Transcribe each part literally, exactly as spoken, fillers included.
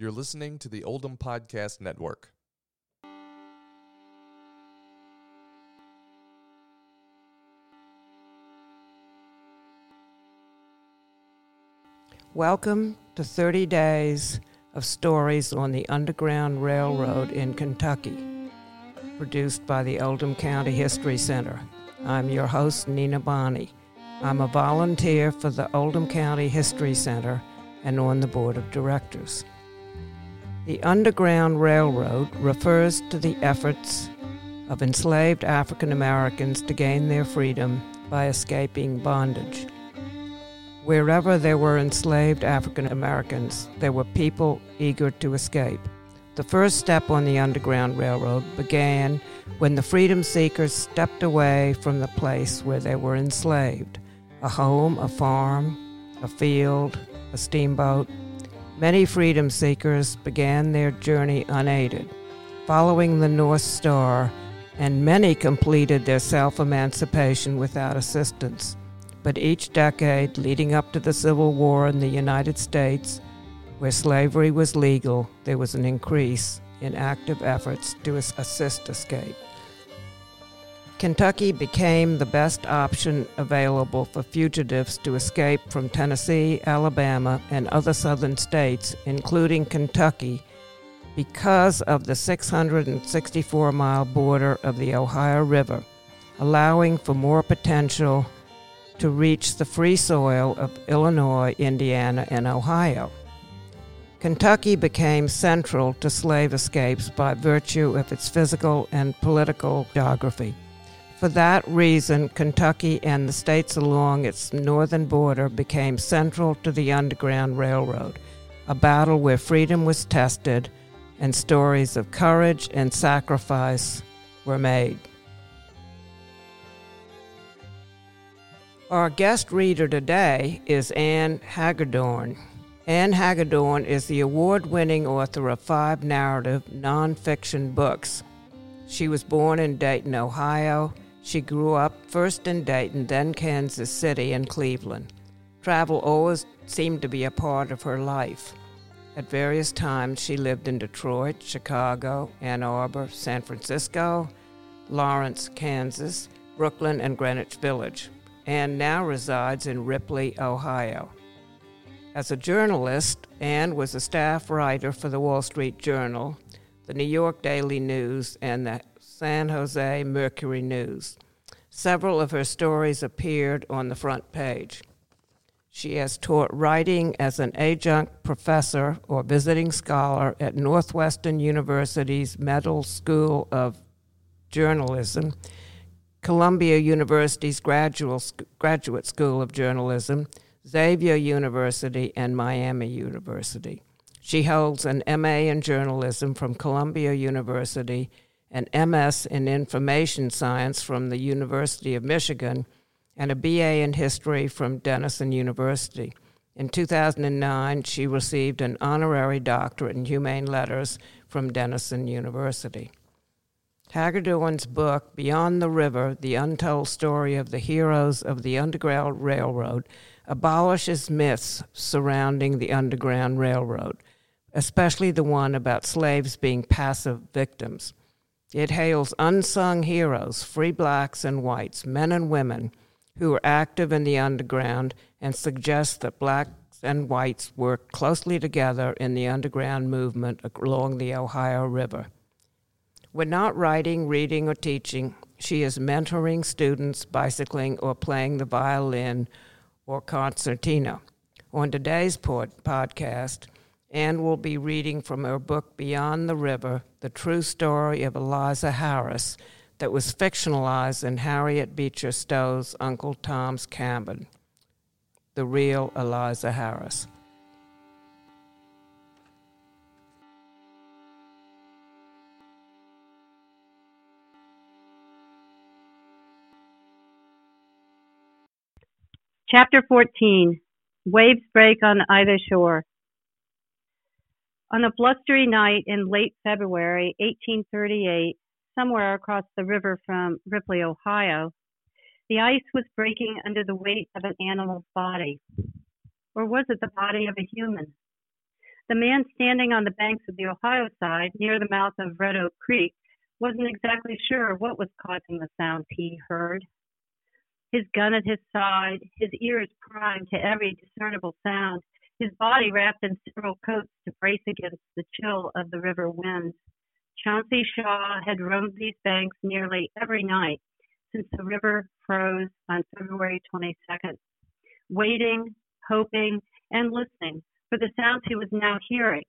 You're listening to the Oldham Podcast Network. Welcome to thirty Days of Stories on the Underground Railroad in Kentucky, produced by the Oldham County History Center. I'm your host, Nina Bonney. I'm a volunteer for the Oldham County History Center and on the Board of Directors. The Underground Railroad refers to the efforts of enslaved African Americans to gain their freedom by escaping bondage. Wherever there were enslaved African Americans, there were people eager to escape. The first step on the Underground Railroad began when the freedom seekers stepped away from the place where they were enslaved, a home, a farm, a field, a steamboat. Many freedom seekers began their journey unaided, following the North Star, and many completed their self-emancipation without assistance. But each decade leading up to the Civil War in the United States, where slavery was legal, there was an increase in active efforts to assist escape. Kentucky became the best option available for fugitives to escape from Tennessee, Alabama, and other southern states, including Kentucky, because of the six hundred sixty-four mile border of the Ohio River, allowing for more potential to reach the free soil of Illinois, Indiana, and Ohio. Kentucky became central to slave escapes by virtue of its physical and political geography. For that reason, Kentucky and the states along its northern border became central to the Underground Railroad, a battle where freedom was tested and stories of courage and sacrifice were made. Our guest reader today is Anne Hagedorn. Anne Hagedorn is the award-winning author of five narrative nonfiction books. She was born in Dayton, Ohio. She grew up first in Dayton, then Kansas City and Cleveland. Travel always seemed to be a part of her life. At various times, she lived in Detroit, Chicago, Ann Arbor, San Francisco, Lawrence, Kansas, Brooklyn, and Greenwich Village, and now resides in Ripley, Ohio. As a journalist, Anne was a staff writer for the Wall Street Journal, the New York Daily News, and the San Jose Mercury News. Several of her stories appeared on the front page. She has taught writing as an adjunct professor or visiting scholar at Northwestern University's Medill School of Journalism, Columbia University's Graduate School of Journalism, Xavier University, and Miami University. She holds an M A in journalism from Columbia University, an M S in information science from the University of Michigan, and a B A in history from Denison University. In two thousand nine, she received an honorary doctorate in humane letters from Denison University. Hagedorn's book, Beyond the River, The Untold Story of the Heroes of the Underground Railroad, abolishes myths surrounding the Underground Railroad, especially the one about slaves being passive victims. It hails unsung heroes, free blacks and whites, men and women, who were active in the Underground, and suggests that blacks and whites worked closely together in the Underground movement along the Ohio River. When not writing, reading, or teaching, she is mentoring students, bicycling, or playing the violin or concertina. On today's pod- podcast, Anne will be reading from her book Beyond the River, the true story of Eliza Harris that was fictionalized in Harriet Beecher Stowe's Uncle Tom's Cabin, the real Eliza Harris. Chapter fourteen, Waves Break on Either Shore. On a blustery night in late February eighteen thirty-eight, somewhere across the river from Ripley, Ohio, the ice was breaking under the weight of an animal's body. Or was it the body of a human? The man standing on the banks of the Ohio side near the mouth of Red Oak Creek wasn't exactly sure what was causing the sounds he heard. His gun at his side, his ears primed to every discernible sound, his body wrapped in several coats to brace against the chill of the river winds. Chauncey Shaw had roamed these banks nearly every night since the river froze on February twenty-second, waiting, hoping, and listening for the sounds he was now hearing,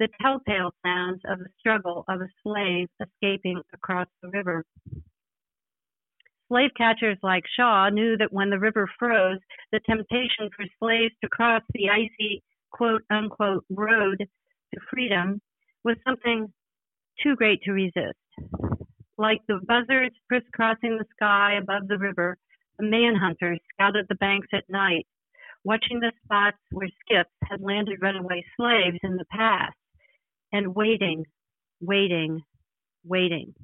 the telltale sounds of the struggle of a slave escaping across the river. Slave catchers like Shaw knew that when the river froze, the temptation for slaves to cross the icy, quote-unquote, road to freedom was something too great to resist. Like the buzzards crisscrossing the sky above the river, the manhunters scouted the banks at night, watching the spots where skiffs had landed runaway slaves in the past, and waiting, waiting, waiting.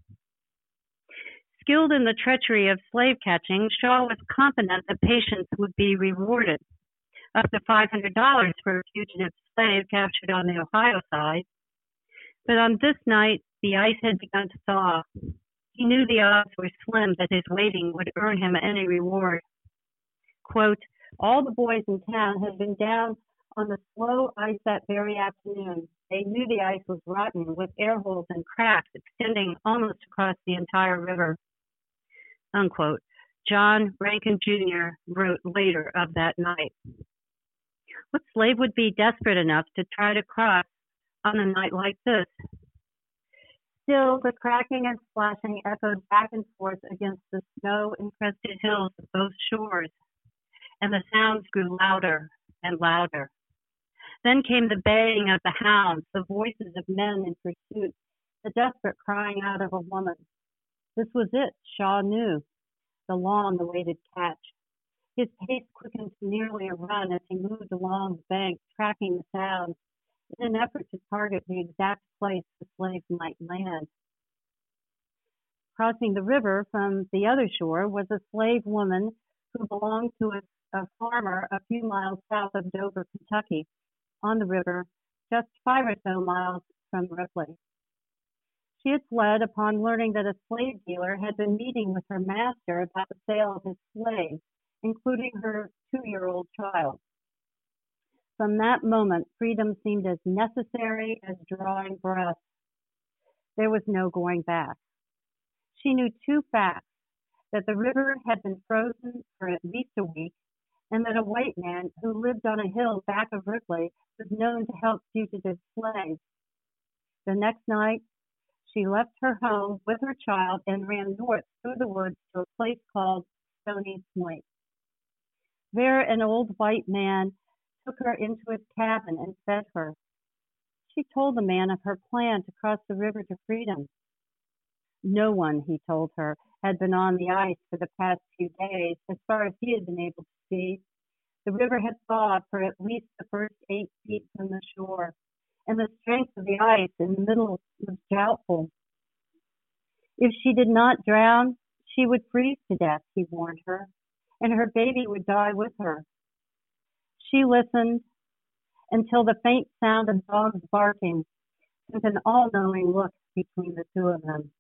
Skilled in the treachery of slave catching, Shaw was confident that patience would be rewarded. Up to five hundred dollars for a fugitive slave captured on the Ohio side. But on this night, the ice had begun to thaw. He knew the odds were slim that his waiting would earn him any reward. Quote, all the boys in town had been down on the slow ice that very afternoon. They knew the ice was rotten, with air holes and cracks extending almost across the entire river. Unquote. John Rankin, Junior wrote later of that night. What slave would be desperate enough to try to cross on a night like this? Still, the cracking and splashing echoed back and forth against the snow-encrusted hills of both shores, and the sounds grew louder and louder. Then came the baying of the hounds, the voices of men in pursuit, the desperate crying out of a woman. This was it, Shaw knew, the long-awaited catch. His pace quickened to nearly a run as he moved along the bank, tracking the sounds, in an effort to target the exact place the slaves might land. Crossing the river from the other shore was a slave woman who belonged to a, a farmer a few miles south of Dover, Kentucky, on the river, just five or so miles from Ripley. She had fled upon learning that a slave dealer had been meeting with her master about the sale of his slaves, including her two-year-old child. From that moment, freedom seemed as necessary as drawing breath. There was no going back. She knew two facts, that the river had been frozen for at least a week, and that a white man who lived on a hill back of Ripley was known to help fugitive slaves. The next night, she left her home with her child and ran north through the woods to a place called Stony Point. There, an old white man took her into his cabin and fed her. She told the man of her plan to cross the river to freedom. No one, he told her, had been on the ice for the past few days, as far as he had been able to see. The river had thawed for at least the first eight feet from the shore, and the strength of the ice in the middle was doubtful. If she did not drown, she would freeze to death, he warned her, and her baby would die with her. She listened until the faint sound of dogs barking sent an all-knowing look between the two of them.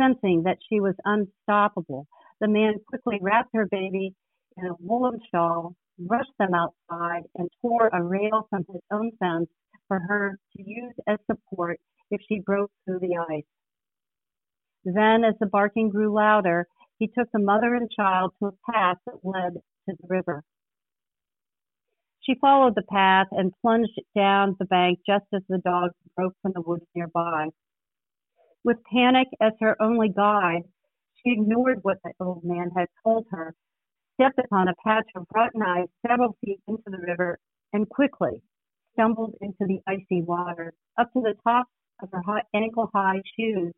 Sensing that she was unstoppable, the man quickly wrapped her baby in a woolen shawl, rushed them outside, and tore a rail from his own fence for her to use as support if she broke through the ice. Then, as the barking grew louder, he took the mother and child to a path that led to the river. She followed the path and plunged down the bank just as the dogs broke from the woods nearby. With panic as her only guide, she ignored what the old man had told her, stepped upon a patch of rotten ice several feet into the river, and quickly stumbled into the icy water, up to the top of her ankle-high shoes.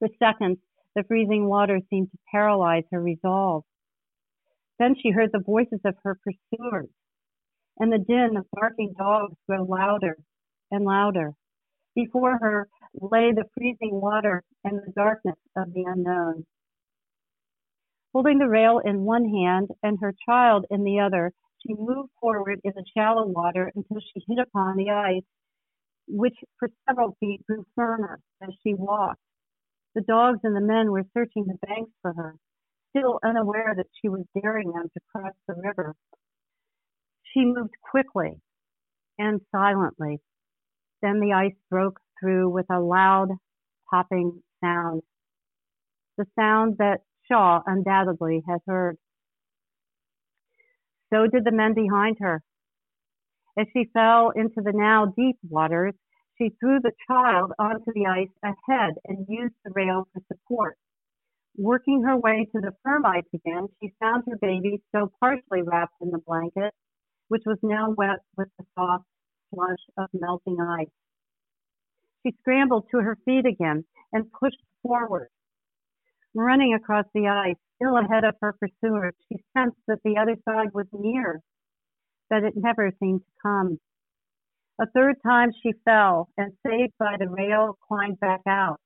For seconds, the freezing water seemed to paralyze her resolve. Then she heard the voices of her pursuers, and the din of barking dogs grew louder and louder. Before her lay the freezing water and the darkness of the unknown. Holding the rail in one hand and her child in the other, she moved forward in the shallow water until she hit upon the ice, which for several feet grew firmer as she walked. The dogs and the men were searching the banks for her, still unaware that she was daring them to cross the river. She moved quickly and silently. Then the ice broke through with a loud, popping sound, the sound that Shaw undoubtedly had heard. So did the men behind her. As she fell into the now deep waters, she threw the child onto the ice ahead and used the rail for support. Working her way to the firm ice again, she found her baby so partially wrapped in the blanket, which was now wet with the soft slush of melting ice. She scrambled to her feet again and pushed forward. Running across the ice, still ahead of her pursuer, she sensed that the other side was near, but it never seemed to come. A third time she fell and, saved by the rail, climbed back out.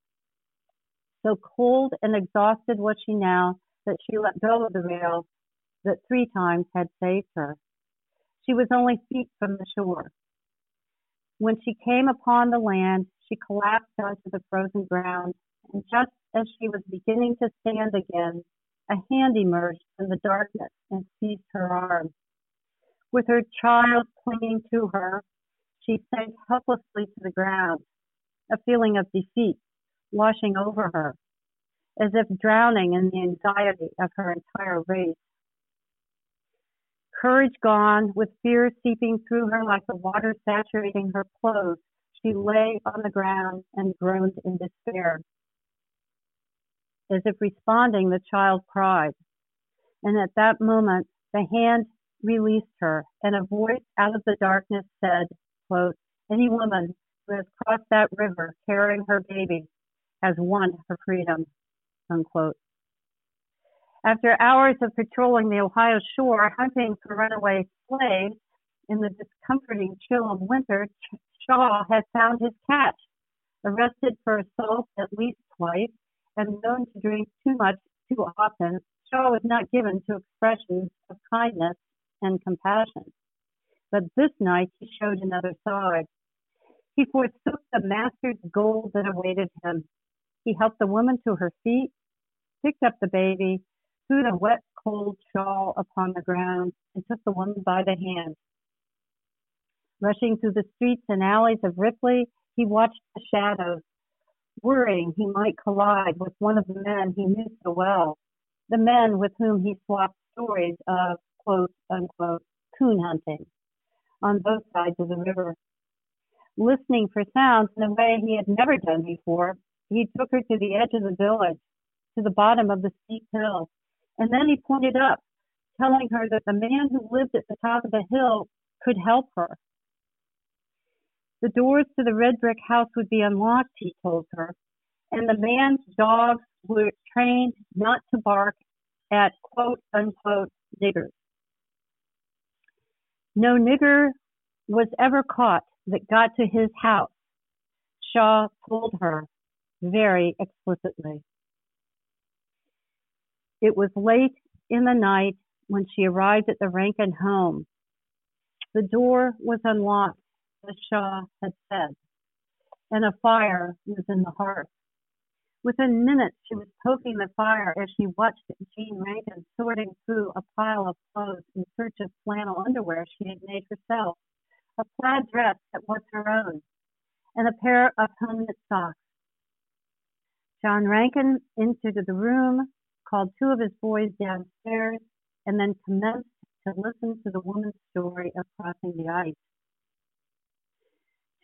So cold and exhausted was she now that she let go of the rail that three times had saved her. She was only feet from the shore. When she came upon the land, she collapsed onto the frozen ground, and just as she was beginning to stand again, a hand emerged from the darkness and seized her arm. With her child clinging to her, she sank helplessly to the ground, a feeling of defeat washing over her, as if drowning in the anxiety of her entire race. Courage gone, with fear seeping through her like the water saturating her clothes, she lay on the ground and groaned in despair. As if responding, the child cried, and at that moment, the hand released her, and a voice out of the darkness said, quote, "Any woman who has crossed that river carrying her baby has won her freedom," unquote. After hours of patrolling the Ohio shore, hunting for runaway slaves in the discomforting chill of winter, Shaw had found his catch, arrested for assault at least twice, and known to drink too much too often. Shaw was not given to expressions of kindness and compassion. But this night he showed another side. He forsook the master's gold that awaited him. He helped the woman to her feet, picked up the baby, threw the wet, cold shawl upon the ground, and took the woman by the hand. Rushing through the streets and alleys of Ripley, he watched the shadows, worrying he might collide with one of the men he knew so well, the men with whom he swapped stories of, quote, unquote, coon hunting on both sides of the river. Listening for sounds in a way he had never done before, he took her to the edge of the village, to the bottom of the steep hill, and then he pointed up, telling her that the man who lived at the top of the hill could help her. The doors to the red brick house would be unlocked, he told her, and the man's dogs were trained not to bark at, quote, unquote, niggers. No nigger was ever caught that got to his house, Shaw told her very explicitly. It was late in the night when she arrived at the Rankin home. The door was unlocked, as Shaw had said, and a fire was in the hearth. Within minutes, she was poking the fire as she watched Jean Rankin sorting through a pile of clothes in search of flannel underwear she had made herself, a plaid dress that was her own, and a pair of home-knit socks. John Rankin entered the room, called two of his boys downstairs, and then commenced to listen to the woman's story of crossing the ice.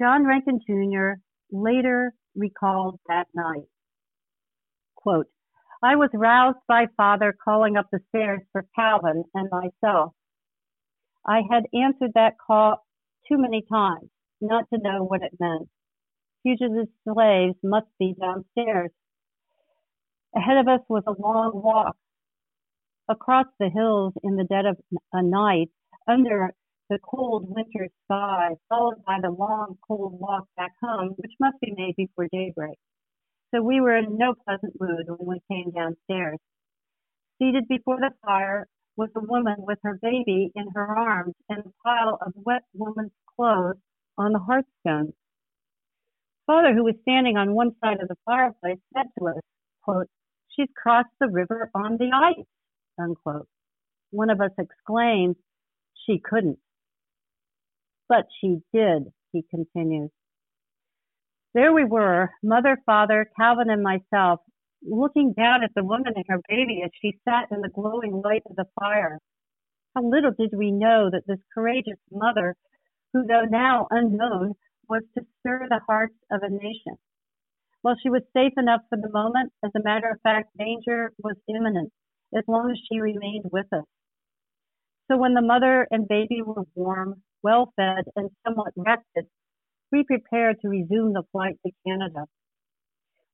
John Rankin, Junior later recalled that night, quote, "I was roused by Father calling up the stairs for Calvin and myself. I had answered that call too many times not to know what it meant. Fugitive slaves must be downstairs. Ahead of us was a long walk across the hills in the dead of a night under the cold winter sky, followed by the long, cold walk back home, which must be made before daybreak. So we were in no pleasant mood when we came downstairs. Seated before the fire, was a woman with her baby in her arms and a pile of wet woman's clothes on the hearthstone. Father, who was standing on one side of the fireplace, said to us, quote, "She's crossed the river on the ice," unquote. One of us exclaimed, "She couldn't." "But she did," he continues. There we were, mother, father, Calvin, and myself, looking down at the woman and her baby as she sat in the glowing light of the fire. How little did we know that this courageous mother, who though now unknown, was to stir the hearts of a nation. While she was safe enough for the moment, as a matter of fact, danger was imminent, as long as she remained with us. So when the mother and baby were warm, well-fed, and somewhat rested, we prepared to resume the flight to Canada.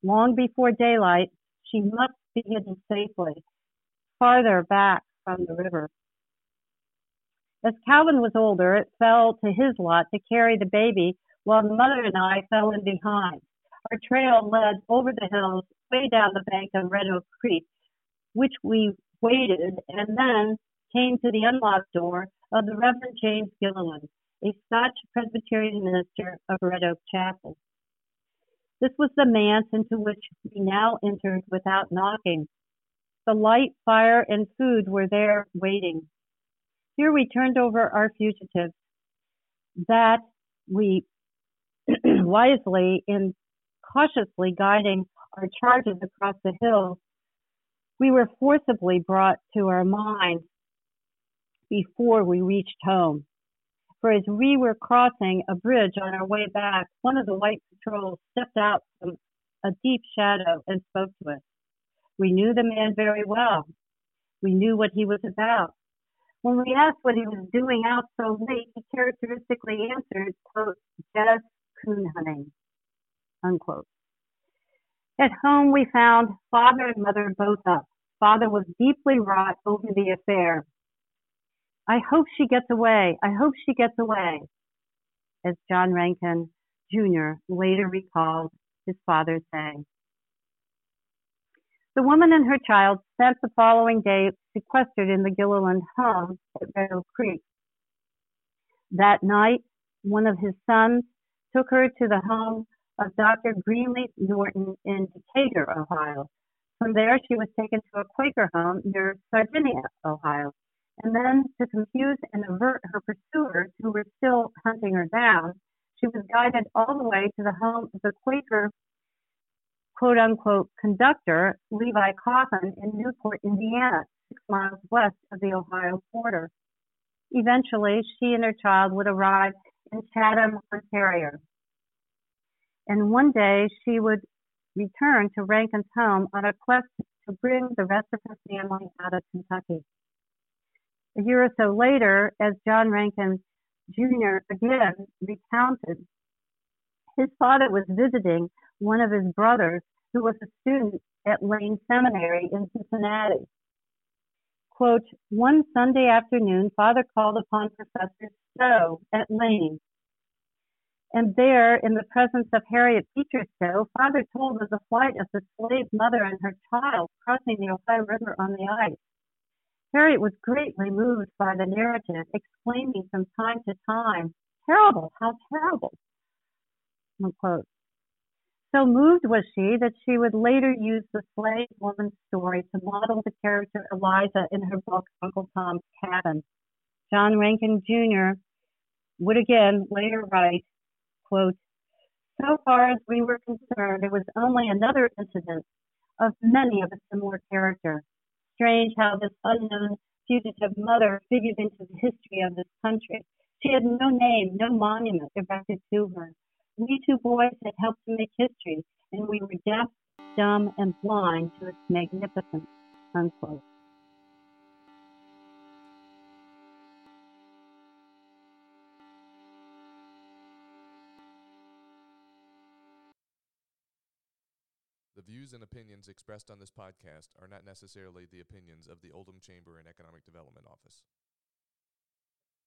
Long before daylight, she must be hidden safely, farther back from the river. As Calvin was older, it fell to his lot to carry the baby, while mother and I fell in behind. Our trail led over the hills, way down the bank of Red Oak Creek, which we waded, and then came to the unlocked door of the Reverend James Gilliland, a Scotch Presbyterian minister of Red Oak Chapel. This was the manse into which we now entered without knocking. The light, fire, and food were there waiting. Here we turned over our fugitives, that we wisely and cautiously guiding our charges across the hills, we were forcibly brought to our minds before we reached home. For as we were crossing a bridge on our way back, one of the white patrols stepped out from a deep shadow and spoke to us. We knew the man very well. We knew what he was about. When we asked what he was doing out so late, he characteristically answered, quote, "Just coon hunting," unquote. At home, we found father and mother both up. Father was deeply wrought over the affair. "I hope she gets away. I hope she gets away," as John Rankin, Junior later recalled his father saying. The woman and her child spent the following day sequestered in the Gilliland home at Red Oak Creek. That night, one of his sons took her to the home of Doctor Greenleaf Norton in Decatur, Ohio. From there, she was taken to a Quaker home near Sardinia, Ohio. And then, to confuse and avert her pursuers, who were still hunting her down, she was guided all the way to the home of the Quaker, quote-unquote, conductor, Levi Coffin, in Newport, Indiana, six miles west of the Ohio border. Eventually, she and her child would arrive in Chatham, Ontario. And one day, she would return to Rankin's home on a quest to bring the rest of her family out of Kentucky. A year or so later, as John Rankin Junior again recounted, his father was visiting one of his brothers who was a student at Lane Seminary in Cincinnati. Quote, "One Sunday afternoon, Father called upon Professor Stowe at Lane. And there, in the presence of Harriet Beecher Stowe, Father told of the flight of the slave mother and her child crossing the Ohio River on the ice. Harriet was greatly moved by the narrative, exclaiming from time to time, 'Terrible, how terrible!'" Unquote. So moved was she that she would later use the slave woman's story to model the character Eliza in her book, Uncle Tom's Cabin. John Rankin Junior would again later write, quote, "So far as we were concerned, it was only another incident of many of a similar character. Strange how this unknown fugitive mother figured into the history of this country. She had no name, no monument erected to her. We two boys had helped to make history, and we were deaf, dumb, and blind to its magnificence," unquote. The views and opinions expressed on this podcast are not necessarily the opinions of the Oldham Chamber and Economic Development Office.